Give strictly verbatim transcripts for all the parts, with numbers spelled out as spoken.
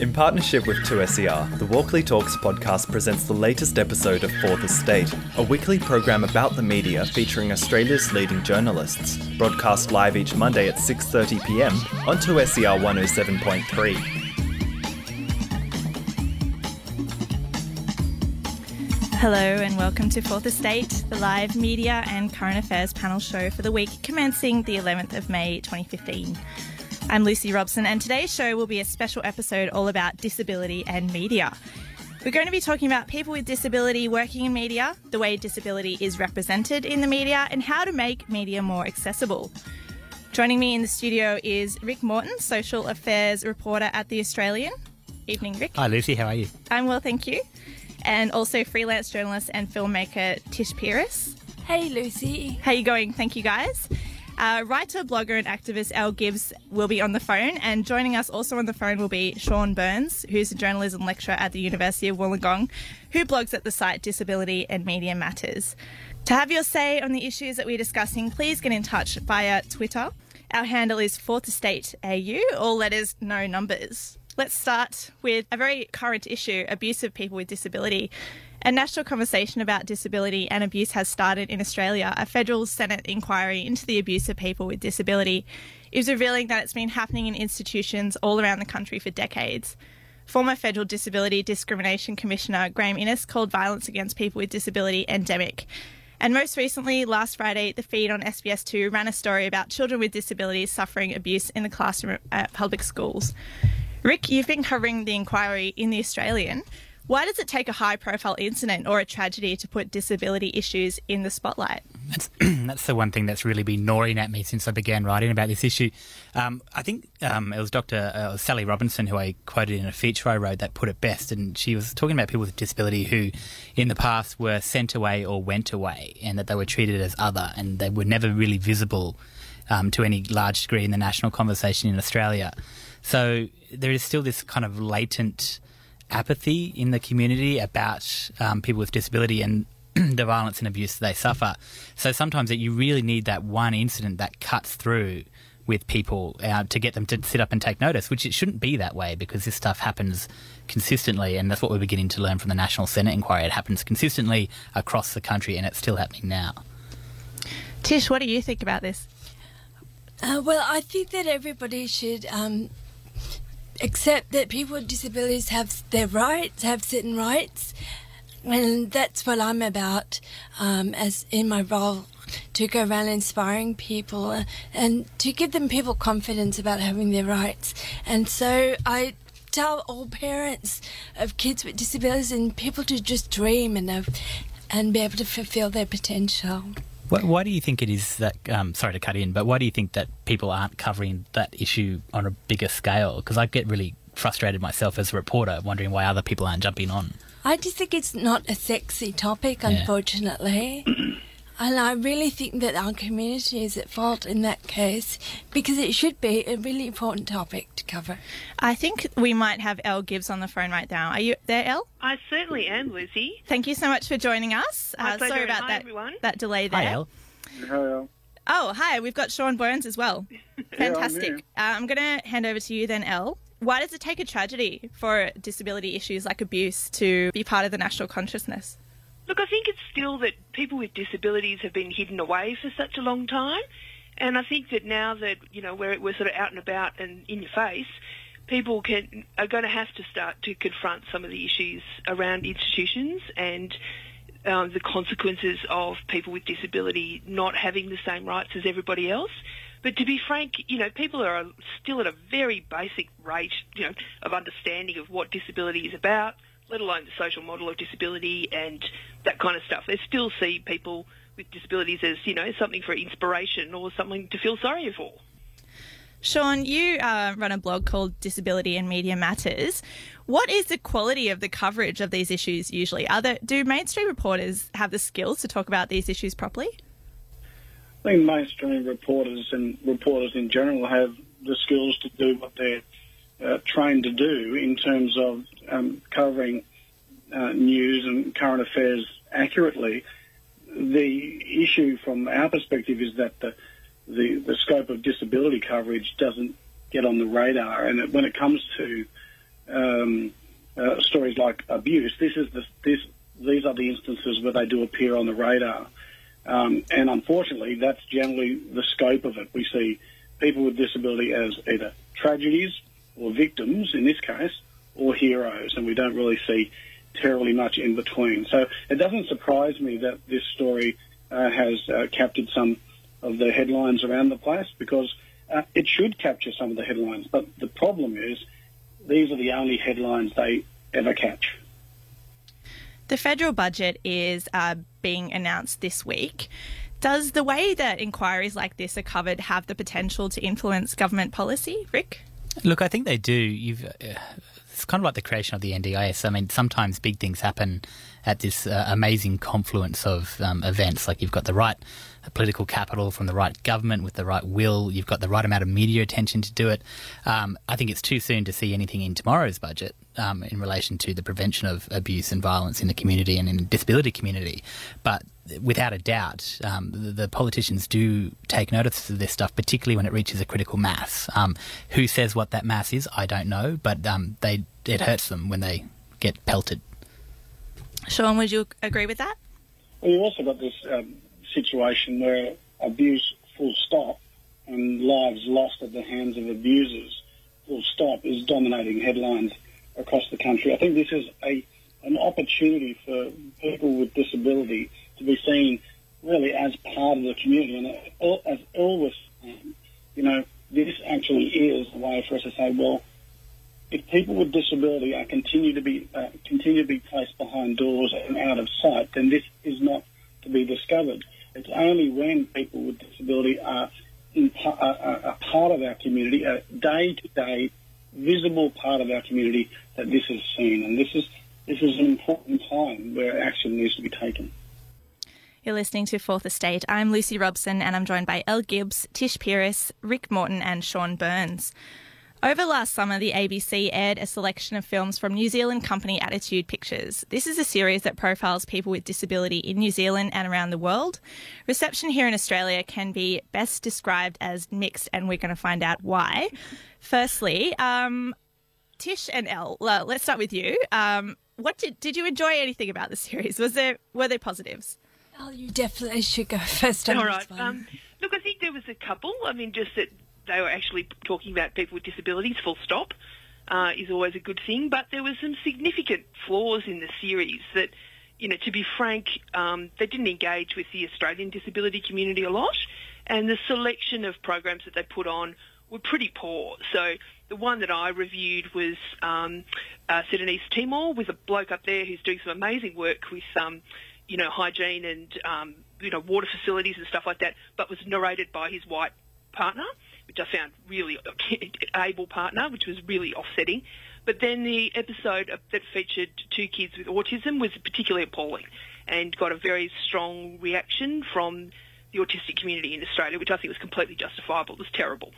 In partnership with two S E R, the Walkley Talks podcast presents the latest episode of Fourth Estate, a weekly program about the media featuring Australia's leading journalists, broadcast live each Monday at six thirty p m on two S E R one oh seven point three. Hello and welcome to Fourth Estate, the live media and current affairs panel show for the week commencing the eleventh of May twenty fifteen. I'm Lucy Robson and today's show will be a special episode all about disability and media. We're going to be talking about people with disability working in media, the way disability is represented in the media and how to make media more accessible. Joining me in the studio is Rick Morton, social affairs reporter at The Australian. Evening, Rick. Hi Lucy, how are you? I'm well, thank you. And also freelance journalist and filmmaker Tish Peiris. Hey Lucy. How you going? Thank you guys. Uh, writer, blogger and activist Elle Gibbs will be on the phone, and joining us also on the phone will be Sean Burns, who's a journalism lecturer at the University of Wollongong, who blogs at the site Disability and Media Matters. To have your say on the issues that we're discussing, please get in touch via Twitter. Our handle is fourth estate A U, all letters, no numbers. Let's start with a very current issue, abuse of people with disability. A national conversation about disability and abuse has started in Australia. A federal Senate inquiry into the abuse of people with disability is revealing that it's been happening in institutions all around the country for decades. Former Federal Disability Discrimination Commissioner Graeme Innes called violence against people with disability endemic. And most recently, last Friday, the feed on S B S two ran a story about children with disabilities suffering abuse in the classroom at public schools. Rick, you've been covering the inquiry in The Australian. Why does it take a high-profile incident or a tragedy to put disability issues in the spotlight? That's, that's the one thing that's really been gnawing at me since I began writing about this issue. Um, I think um, it was Doctor Uh, Sally Robinson, who I quoted in a feature I wrote, that put it best, and she was talking about people with disability who in the past were sent away or went away, and that they were treated as other and they were never really visible um, to any large degree in the national conversation in Australia. So there is still this kind of latent apathy in the community about um, people with disability and the violence and abuse they suffer. So sometimes that you really need that one incident that cuts through with people uh, to get them to sit up and take notice, which it shouldn't be that way because this stuff happens consistently, and that's what we're beginning to learn from the National Senate inquiry. It happens consistently across the country and it's still happening now. Tish, what do you think about this? Uh, well, I think that everybody should... Um Except that people with disabilities have their rights, have certain rights, and that's what I'm about um, as in my role, to go around inspiring people and to give them people confidence about having their rights. And so I tell all parents of kids with disabilities and people to just dream and have, and be able to fulfil their potential. Why, why do you think it is that, um, sorry to cut in, but why do you think that people aren't covering that issue on a bigger scale? Because I get really frustrated myself as a reporter, wondering why other people aren't jumping on. I just think it's not a sexy topic, unfortunately. Yeah. And I really think that our community is at fault in that case, because it should be a really important topic to cover. I think we might have Elle Gibbs on the phone right now. Are you there, Elle? I certainly am, Lucy. Thank you so much for joining us. Uh, sorry about hi, that, everyone. that delay there. Hi, Elle. Hi, Elle. Oh, hi. We've got Sean Burns as well. Fantastic. Yeah, I'm, uh, I'm going to hand over to you then, Elle. Why does it take a tragedy for disability issues like abuse to be part of the national consciousness? Look, I think it's still that people with disabilities have been hidden away for such a long time, and I think that now that, you know, we're, we're sort of out and about and in your face, people can are going to have to start to confront some of the issues around institutions and um, the consequences of people with disability not having the same rights as everybody else. But to be frank, you know, people are still at a very basic rate, you know, of understanding of what disability is about, let alone the social model of disability and that kind of stuff. They still see people with disabilities as, you know, something for inspiration or something to feel sorry for. Sean, you uh, run a blog called Disability and Media Matters. What is the quality of the coverage of these issues usually? Are there, do mainstream reporters have the skills to talk about these issues properly? I think mainstream reporters and reporters in general have the skills to do what they're Uh, trained to do in terms of um, covering uh, news and current affairs accurately. The issue from our perspective is that the, the, the scope of disability coverage doesn't get on the radar, and it, when it comes to uh, um, uh, stories like abuse, this is the, this these are the instances where they do appear on the radar. Um, and unfortunately, that's generally the scope of it. We see people with disability as either tragedies or victims, in this case, or heroes, and we don't really see terribly much in between. So it doesn't surprise me that this story uh, has uh, captured some of the headlines around the place, because uh, it should capture some of the headlines. But the problem is these are the only headlines they ever catch. The federal budget is uh, being announced this week. Does the way that inquiries like this are covered have the potential to influence government policy, Rick? Look, I think they do. You've... Uh... It's kind of like the creation of the N D I S. I mean, sometimes big things happen at this uh, amazing confluence of um, events. Like you've got the right political capital from the right government with the right will. You've got the right amount of media attention to do it. Um, I think it's too soon to see anything in tomorrow's budget um, in relation to the prevention of abuse and violence in the community and in the disability community. But without a doubt, um, the, the politicians do take notice of this stuff, particularly when it reaches a critical mass. Um, who says what that mass is, I don't know, but um, they it hurts them when they get pelted. Sean, would you agree with that? Well, you've also got this um, situation where abuse, full stop, and lives lost at the hands of abusers, full stop, is dominating headlines across the country. I think this is a an opportunity for people with disability to be seen really as part of the community. And as Elle was saying, you know, this actually is a way for us to say, well, if people with disability are continue to be uh, continue to be placed behind doors and out of sight, then this is not to be discovered. It's only when people with disability are in pa- are, are part of our community, a day-to-day visible part of our community, that this is seen. And this is this is an important time where action needs to be taken. You're listening to Fourth Estate. I'm Lucy Robson, and I'm joined by Elle Gibbs, Tish Peiris, Rick Morton and Sean Burns. Over last summer, the A B C aired a selection of films from New Zealand company Attitude Pictures. This is a series that profiles people with disability in New Zealand and around the world. Reception here in Australia can be best described as mixed, and we're going to find out why. Firstly, um, Tish and Elle, let's start with you. Um, what did, did you enjoy anything about the series? Was there were there positives? Oh, you definitely should go first. All right. Um, look, I think there was a couple. I mean, just that they were actually talking about people with disabilities, full stop, uh, is always a good thing. But there were some significant flaws in the series that, you know, to be frank, um, they didn't engage with the Australian disability community a lot, and the selection of programs that they put on were pretty poor. So the one that I reviewed was um, uh, Sidon East Timor, with a bloke up there who's doing some amazing work with, um, you know, hygiene and, um, you know, water facilities and stuff like that, but was narrated by his white partner, which I found really able partner, which was really offsetting. But then the episode that featured two kids with autism was particularly appalling and got a very strong reaction from the autistic community in Australia, which I think was completely justifiable. It was terrible.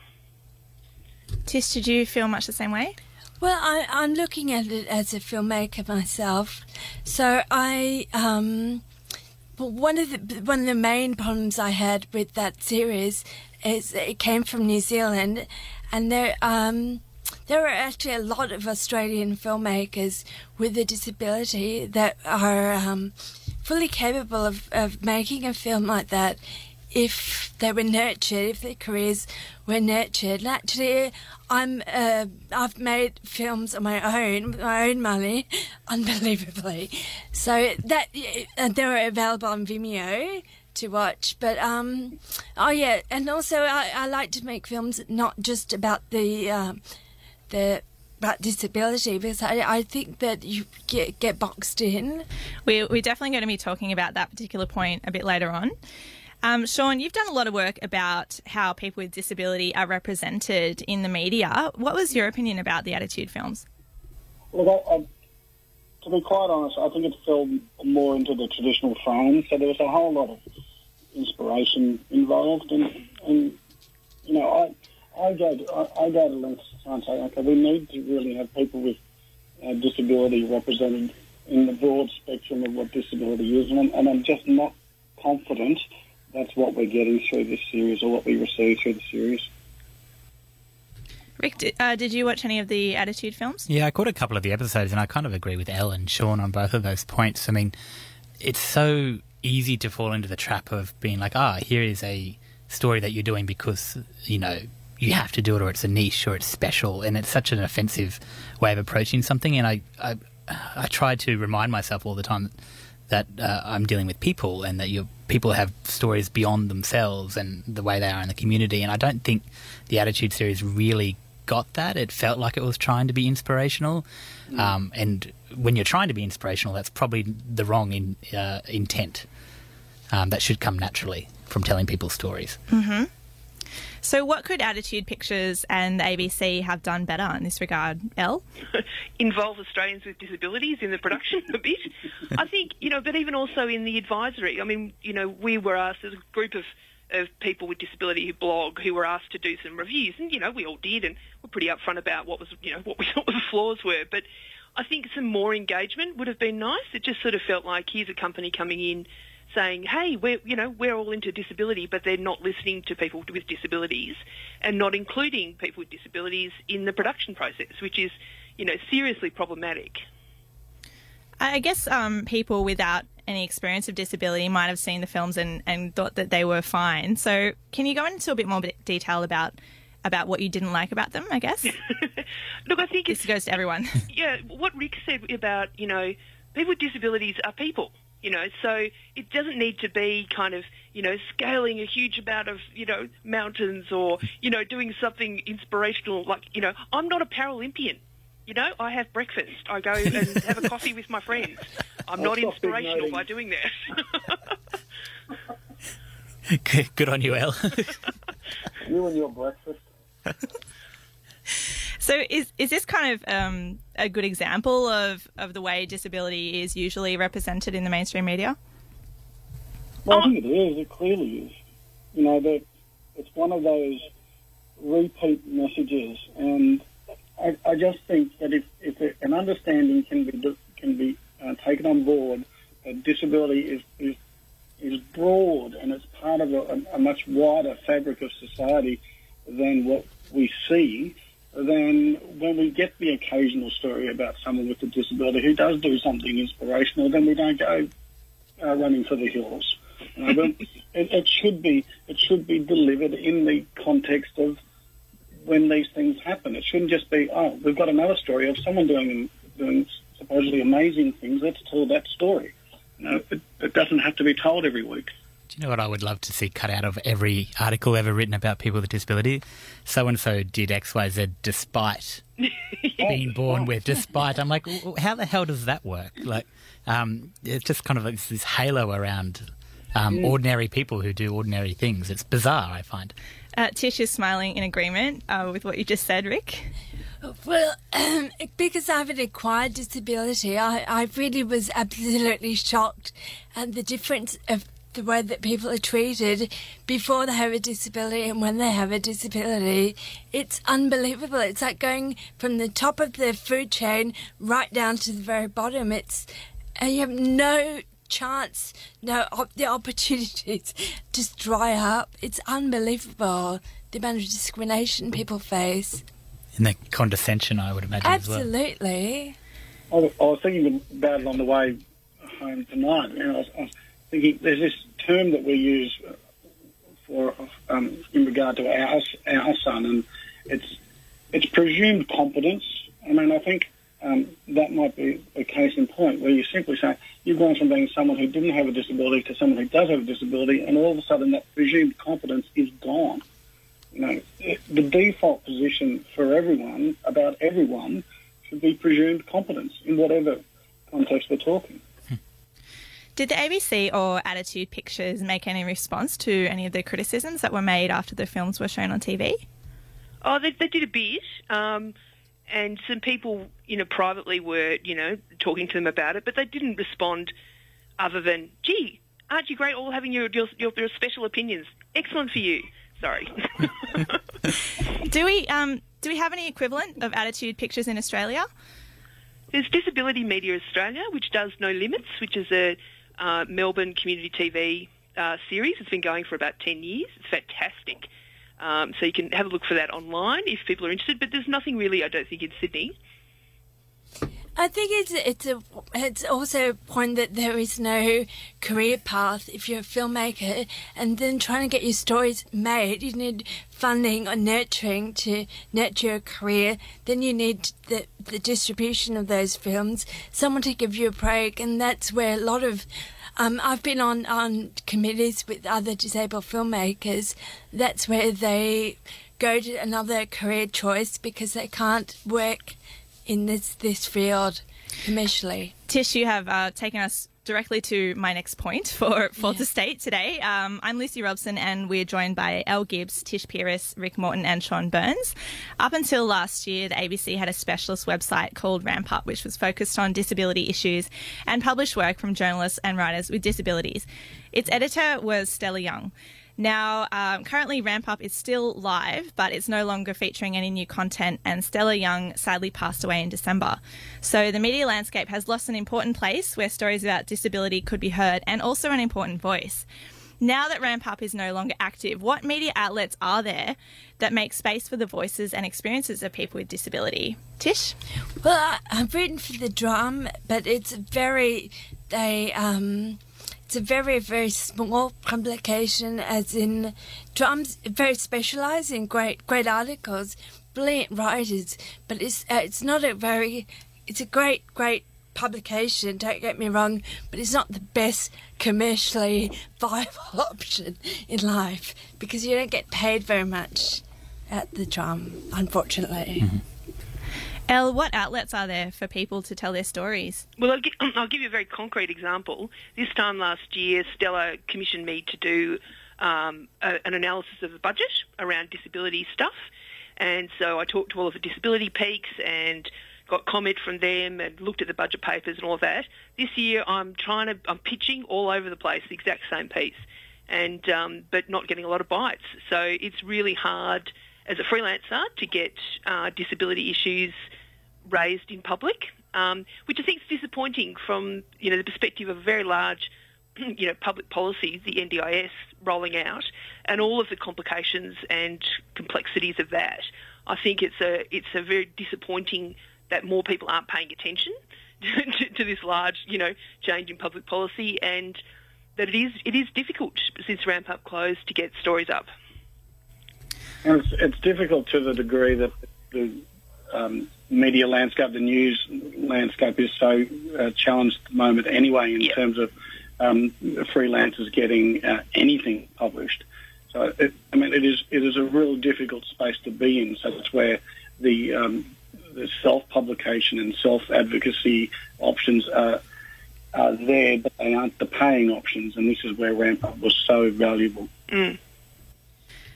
Tish, did you feel much the same way? Well, I, I'm looking at it as a filmmaker myself. So I... Um, one of the one of the main problems I had with that series is it came from New Zealand, and there um, there are actually a lot of Australian filmmakers with a disability that are um, fully capable of, of making a film like that if they were nurtured, if their careers were nurtured. And actually, I'm uh, I've made films on my own, with my own money, unbelievably. So that uh, they were available on Vimeo to watch. But um, oh yeah, and also I, I like to make films not just about the um, the. about disability, because I, I think that you get, get boxed in. We're, we're definitely going to be talking about that particular point a bit later on. Um, Sean, you've done a lot of work about how people with disability are represented in the media. What was your opinion about the Attitude films? Well, I, I, to be quite honest, I think it fell more into the traditional frame, so there was a whole lot of inspiration involved. And, and you know, I, I, go to, I, I go to lengths to try and say, okay, we need to really have people with uh, disability represented in the broad spectrum of what disability is, and I'm, and I'm just not confident that's what we're getting through this series, or what we receive through the series. Rick, did, uh, did you watch any of the Attitude films? Yeah, I caught a couple of the episodes, and I kind of agree with Elle and Sean on both of those points. I mean, it's so easy to fall into the trap of being like, ah, here is a story that you're doing because, you know, you have to do it, or it's a niche, or it's special, and it's such an offensive way of approaching something. And I, I, I try to remind myself all the time that uh, I'm dealing with people, and that your people have stories beyond themselves and the way they are in the community. And I don't think the Attitude series really got that. It felt like it was trying to be inspirational, mm. um, and when you're trying to be inspirational, that's probably the wrong in, uh, intent. Um, that should come naturally from telling people's stories. Mm-hmm. So what could Attitude Pictures and the A B C have done better in this regard, Elle? Involve Australians with disabilities in the production a bit. I think, you know, but even also in the advisory. I mean, you know, we were asked as a group of, of people with disability who blog, who were asked to do some reviews, and, you know, we all did, and we're pretty upfront about what was, you know, what we thought the flaws were. But I think some more engagement would have been nice. It just sort of felt like here's a company coming in saying, hey, we're, you know, we're all into disability, but they're not listening to people with disabilities and not including people with disabilities in the production process, which is, you know, seriously problematic. I guess um, people without any experience of disability might have seen the films and, and thought that they were fine. So can you go into a bit more detail about about what you didn't like about them, I guess? Look, I think this it's... This goes to everyone. Yeah, what Rick said about, you know, people with disabilities are people. You know, so it doesn't need to be kind of, you know, scaling a huge amount of, you know, mountains or, you know, doing something inspirational like, you know, I'm not a Paralympian. You know, I have breakfast. I go and have a coffee with my friends. I'm I'll not inspirational by doing that. good, good on you, Elle. You and your breakfast. So is is this kind of um, a good example of, of the way disability is usually represented in the mainstream media? Well, I think it is. It clearly is. You know, that it's one of those repeat messages, and I, I just think that if, if an understanding can be can be uh, taken on board that disability is is, is broad and it's part of a, a much wider fabric of society than what we see, then when we get the occasional story about someone with a disability who does do something inspirational, then we don't go uh, running for the hills. You know, but it, it should be it should be delivered in the context of when these things happen. It shouldn't just be, oh, we've got another story of someone doing doing supposedly amazing things. Let's tell that story. You know, it, it doesn't have to be told every week. Do you know what I would love to see cut out of every article ever written about people with disability? So-and-so did X, Y, Z despite being born with, despite. I'm like, well, how the hell does that work? Like, um, it's just kind of like this halo around um, ordinary people who do ordinary things. It's bizarre, I find. Uh, Tish is smiling in agreement uh, with what you just said, Rick. Well, um, because I have an acquired disability, I, I really was absolutely shocked at the difference of the way that people are treated before they have a disability and when they have a disability. It's unbelievable. It's like going from the top of the food chain right down to the very bottom. It's and you have no chance, no op- the opportunities just dry up. It's unbelievable, the amount of discrimination people face. And the condescension, I would imagine, absolutely. As well. I was thinking about it on the way home tonight. You know, I was, I was there's this term that we use for um, in regard to our our son, and it's it's presumed competence. I mean, I think um, that might be a case in point where you simply say you've gone from being someone who didn't have a disability to someone who does have a disability, and all of a sudden that presumed competence is gone. You know, it, the default position for everyone about everyone should be presumed competence in whatever context we're talking. Did the A B C or Attitude Pictures make any response to any of the criticisms that were made after the films were shown on T V? Oh, they, they did a bit. Um, and some people, you know, privately were, you know, talking to them about it, but they didn't respond other than, gee, aren't you great all having your your, your, your special opinions? Excellent for you. Sorry. Do we um, do we have any equivalent of Attitude Pictures in Australia? There's Disability Media Australia, which does No Limits, which is a Uh, Melbourne community T V uh, series. It's been going for about ten years. It's fantastic. Um, so you can have a look for that online if people are interested. But there's nothing really, I don't think, in Sydney. I think it's it's a, it's also a point that there is no career path if you're a filmmaker, and then trying to get your stories made, you need funding or nurturing to nurture a career. Then you need the the distribution of those films, someone to give you a break, and that's where a lot of um, I've been on on committees with other disabled filmmakers. That's where they go to another career choice because they can't work in this this field commercially. Tish, you have uh, taken us directly to my next point for Fourth Estate today. Um, I'm Lucy Robson, and we're joined by Elle Gibbs, Tish Peiris, Rick Morton and Sean Burns. Up until last year, the A B C had a specialist website called Ramp Up, which was focused on disability issues and published work from journalists and writers with disabilities. Its editor was Stella Young. Now, um, currently Ramp Up is still live, but it's no longer featuring any new content, and Stella Young sadly passed away in December. So the media landscape has lost an important place where stories about disability could be heard, and also an important voice. Now that Ramp Up is no longer active, what media outlets are there that make space for the voices and experiences of people with disability? Tish? Well, I, I've written for The Drum, but it's very... they. Um It's a very, very small publication, as in Drum's very specialised in great, great articles, brilliant writers. But it's uh, it's not a very, it's a great, great publication. Don't get me wrong, but it's not the best commercially viable option in life because you don't get paid very much at The Drum, unfortunately. Mm-hmm. Elle, what outlets are there for people to tell their stories? Well, I'll give, I'll give you a very concrete example. This time last year, Stella commissioned me to do um, a, an analysis of a budget around disability stuff. And so I talked to all of the disability peaks and got comment from them and looked at the budget papers and all of that. This year, I'm trying to, I'm pitching all over the place, the exact same piece, and um, but not getting a lot of bites. So it's really hard as a freelancer to get uh, disability issues raised in public, um, which I think is disappointing from, you know, the perspective of a very large, you know, public policy, the N D I S rolling out, and all of the complications and complexities of that. I think it's a it's a very disappointing that more people aren't paying attention to, to this large, you know, change in public policy, and that it is it is difficult since Ramp Up closed to get stories up. And it's, it's difficult to the degree that the um, media landscape, the news landscape, is so uh, challenged at the moment anyway in yeah. terms of um, freelancers getting uh, anything published. So, it, I mean, it is it is a real difficult space to be in. So that's where the, um, the self-publication and self-advocacy options are, are there, but they aren't the paying options, and this is where Ramp Up was so valuable. Mm.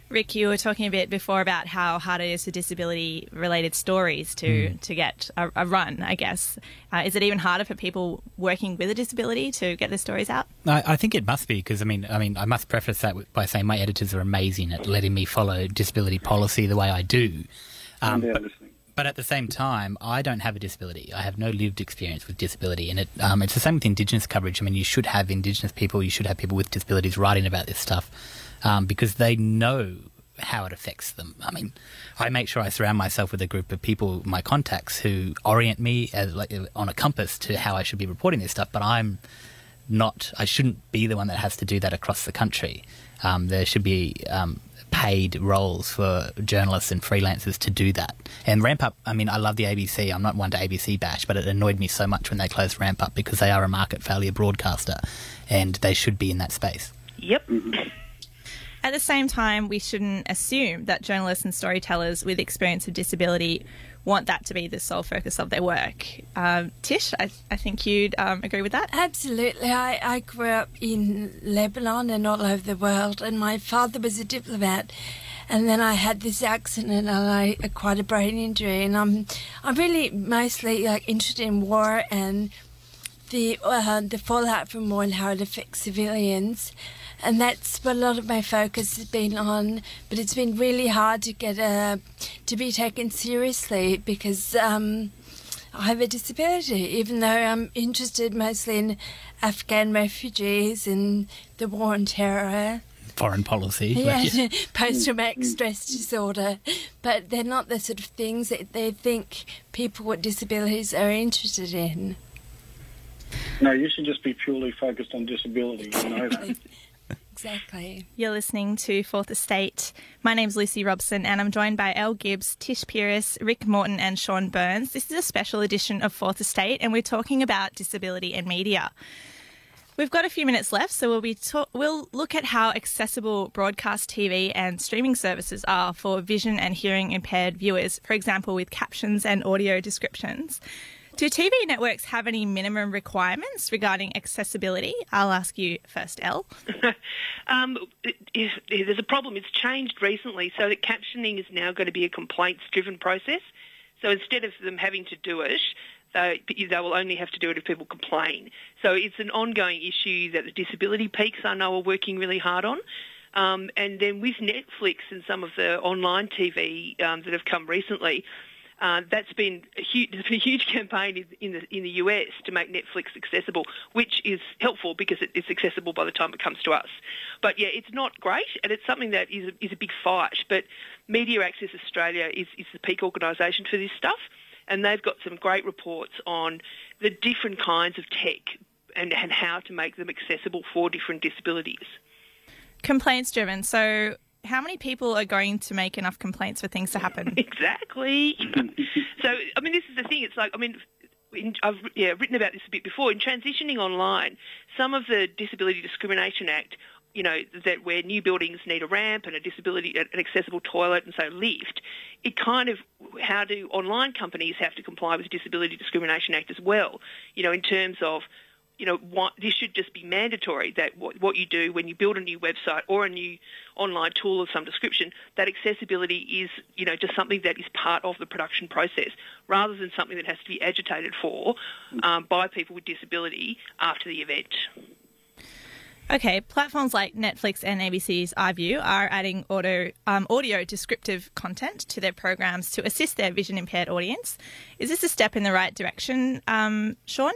Rick, you were talking a bit before about how hard it is for disability-related stories to, mm. to get a, a run, I guess. Uh, is it even harder for people working with a disability to get their stories out? I, I think it must be because, I mean, I mean, I must preface that by saying my editors are amazing at letting me follow disability policy the way I do. Um, but, but at the same time, I don't have a disability. I have no lived experience with disability. And it, um, it's the same with Indigenous coverage. I mean, you should have Indigenous people, you should have people with disabilities writing about this stuff. Um, because they know how it affects them. I mean, I make sure I surround myself with a group of people, my contacts, who orient me as like, on a compass to how I should be reporting this stuff, but I'm not, I shouldn't be the one that has to do that across the country. Um, there should be um, paid roles for journalists and freelancers to do that. And Ramp Up, I mean, I love the A B C. I'm not one to A B C bash, but it annoyed me so much when they closed Ramp Up because they are a market failure broadcaster and they should be in that space. Yep. At the same time, we shouldn't assume that journalists and storytellers with experience of disability want that to be the sole focus of their work. Um, Tish, I, I think you'd um, agree with that? Absolutely. I, I grew up in Lebanon and all over the world, and my father was a diplomat, and then I had this accident and I acquired a brain injury, and I'm I'm really mostly like interested in war and the uh, the fallout from war and how it affects civilians. And that's what a lot of my focus has been on, but it's been really hard to get a, to be taken seriously because um, I have a disability, even though I'm interested mostly in Afghan refugees and the war on terror. foreign policy. Yeah, yeah. Post-traumatic stress disorder. But they're not the sort of things that they think people with disabilities are interested in. No, you should just be purely focused on disability. You know that. Exactly. You're listening to Fourth Estate. My name's Lucy Robson and I'm joined by Elle Gibbs, Tish Peiris, Rick Morton and Sean Burns. This is a special edition of Fourth Estate and we're talking about disability and media. We've got a few minutes left, so we'll be ta- we'll look at how accessible broadcast T V and streaming services are for vision and hearing impaired viewers, for example, with captions and audio descriptions. Do T V networks have any minimum requirements regarding accessibility? I'll ask you first, Elle. um, it, it, it, there's a problem. It's changed recently, so that captioning is now going to be a complaints-driven process. So instead of them having to do it, they, they will only have to do it if people complain. So it's an ongoing issue that the disability peaks I know are working really hard on. Um, and then with Netflix and some of the online T V um, that have come recently, Uh, that's been a huge, there's been a huge campaign in the in the U S to make Netflix accessible, which is helpful because it, it's accessible by the time it comes to us. But yeah, it's not great, and it's something that is a, is a big fight. But Media Access Australia is, is the peak organisation for this stuff, and they've got some great reports on the different kinds of tech and, and how to make them accessible for different disabilities. Complaints driven, so how many people are going to make enough complaints for things to happen? Exactly. So, I mean, this is the thing. It's like, I mean, in, I've yeah, written about this a bit before. In transitioning online, some of the Disability Discrimination Act, you know, that where new buildings need a ramp and a disability, an accessible toilet and so lift, it kind of, how do online companies have to comply with the Disability Discrimination Act as well, you know, in terms of, you know, what, this should just be mandatory, that what, what you do when you build a new website or a new online tool of some description, that accessibility is, you know, just something that is part of the production process rather than something that has to be agitated for um, by people with disability after the event. Okay, platforms like Netflix and A B C's iView are adding audio, um, audio descriptive content to their programs to assist their vision-impaired audience. Is this a step in the right direction, um, Sean?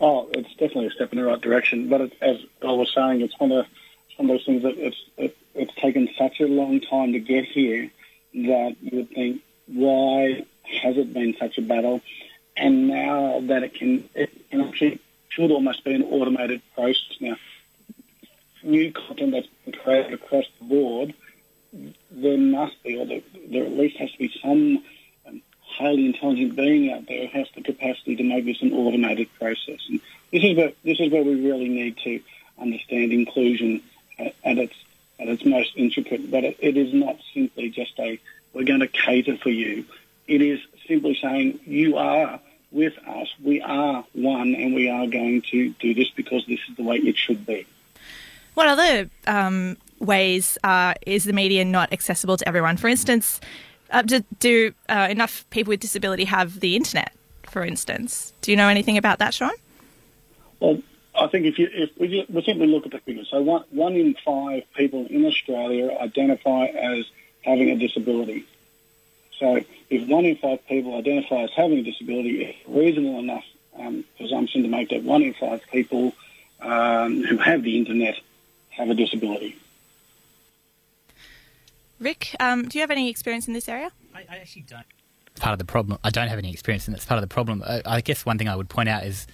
Oh, it's definitely a step in the right direction, but it, as I was saying, it's one of, it's one of those things that it's it, it's taken such a long time to get here that you would think, why has it been such a battle? And now that it can, it can actually should almost be an automated process now. New content that's been created across the board, there must be, or there, there at least has to be some highly intelligent being out there has the capacity to make this an automated process. And this is where, this is where we really need to understand inclusion at, at its at its most intricate, but it, it is not simply just a, we're going to cater for you. It is simply saying, you are with us, we are one, and we are going to do this because this is the way it should be. What other um, ways uh, is the media not accessible to everyone? For instance, Uh, do do uh, enough people with disability have the internet, for instance? Do you know anything about that, Sean? Well, I think if you if we, we simply look at the figures, so one one in five people in Australia identify as having a disability. So if one in five people identify as having a disability, it's a reasonable enough um, presumption to make that one in five people um, who have the internet have a disability. Rick, um, do you have any experience in this area? I, I actually don't. Part of the problem, I don't have any experience, and that's part of the problem. I, I guess one thing I would point out is uh,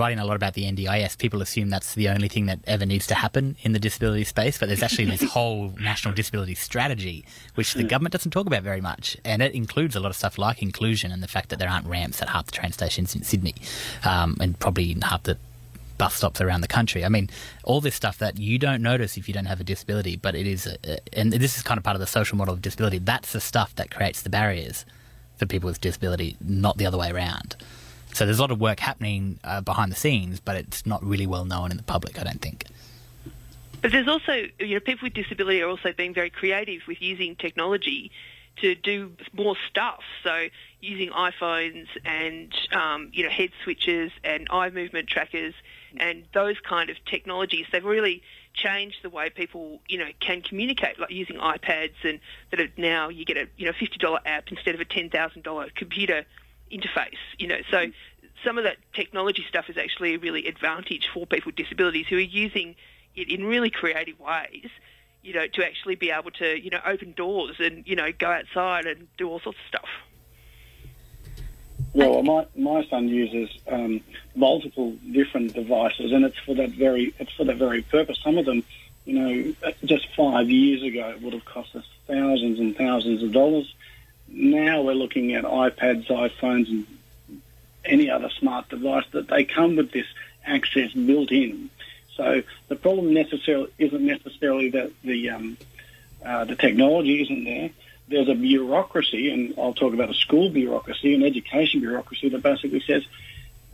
writing a lot about the N D I S, people assume that's the only thing that ever needs to happen in the disability space, but there's actually this whole national disability strategy, which the government doesn't talk about very much, and it includes a lot of stuff like inclusion and the fact that there aren't ramps at half the train stations in Sydney, um, and probably half the bus stops around the country. I mean, all this stuff that you don't notice if you don't have a disability, but it is, a, and this is kind of part of the social model of disability, that's the stuff that creates the barriers for people with disability, not the other way around. So there's a lot of work happening uh, behind the scenes, but it's not really well known in the public, I don't think. But there's also, you know, people with disability are also being very creative with using technology to do more stuff, so using iPhones and um, you know, head switches and eye movement trackers and those kind of technologies. They've really changed the way people, you know, can communicate, like using iPads, and that are now you get a, you know, fifty dollars app instead of a ten thousand dollars computer interface. You know, so some of that technology stuff is actually a really advantage for people with disabilities who are using, it in really creative ways, you know, to actually be able to, you know, open doors and, you know, go outside and do all sorts of stuff. Well, my my son uses um, multiple different devices, and it's for that very it's for that very purpose. Some of them, you know, just five years ago would have cost us thousands and thousands of dollars. Now we're looking at iPads, iPhones, and any other smart device that they come with this access built in. So the problem necessarily isn't necessarily that the um, uh, the technology isn't there. There's a bureaucracy, and I'll talk about a school bureaucracy, an education bureaucracy, that basically says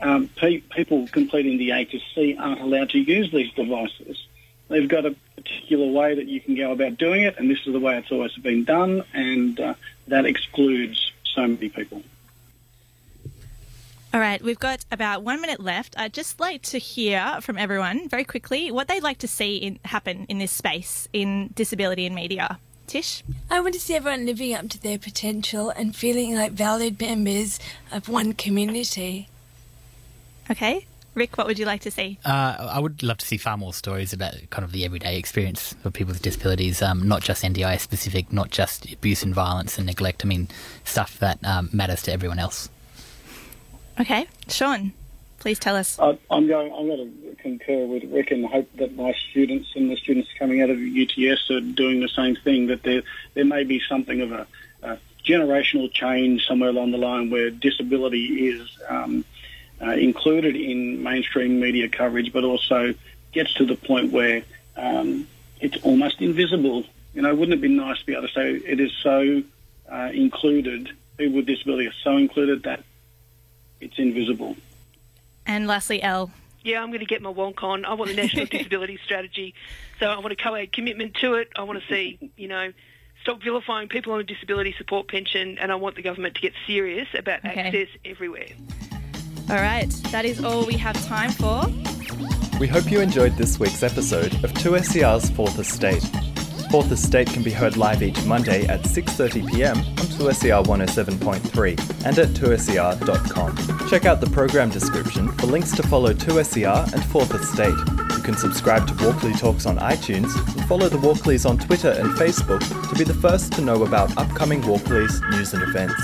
um, pe- people completing the A to C aren't allowed to use these devices. They've got a particular way that you can go about doing it, and this is the way it's always been done, and uh, that excludes so many people. All right, we've got about one minute left. I'd just like to hear from everyone very quickly what they'd like to see in, happen in this space in disability and media. Tish? I want to see everyone living up to their potential and feeling like valued members of one community. Okay. Rick, what would you like to see? Uh, I would love to see far more stories about kind of the everyday experience of people with disabilities, um, not just N D I S specific, not just abuse and violence and neglect. I mean, stuff that um, matters to everyone else. Okay. Sean, please tell us. Uh, I'm going I'm going to concur with Rick and hope that my students and the students coming out of U T S are doing the same thing, that there there may be something of a, a generational change somewhere along the line where disability is um, uh, included in mainstream media coverage, but also gets to the point where um, it's almost invisible. You know, wouldn't it be nice to be able to say it is so uh, included, people with disability are so included that it's invisible. And lastly, Elle. Yeah, I'm going to get my wonk on. I want the national disability strategy. So I want a co-ed commitment to it. I want to see, you know, stop vilifying people on a disability support pension, and I want the government to get serious about okay. access everywhere. All right, that is all we have time for. We hope you enjoyed this week's episode of two S E R's Fourth Estate. Fourth Estate can be heard live each Monday at six thirty p m on two S E R one oh seven point three and at two S E R dot com. Check out the program description for links to follow two S E R and Fourth Estate. You can subscribe to Walkley Talks on iTunes and follow the Walkleys on Twitter and Facebook to be the first to know about upcoming Walkleys news and events.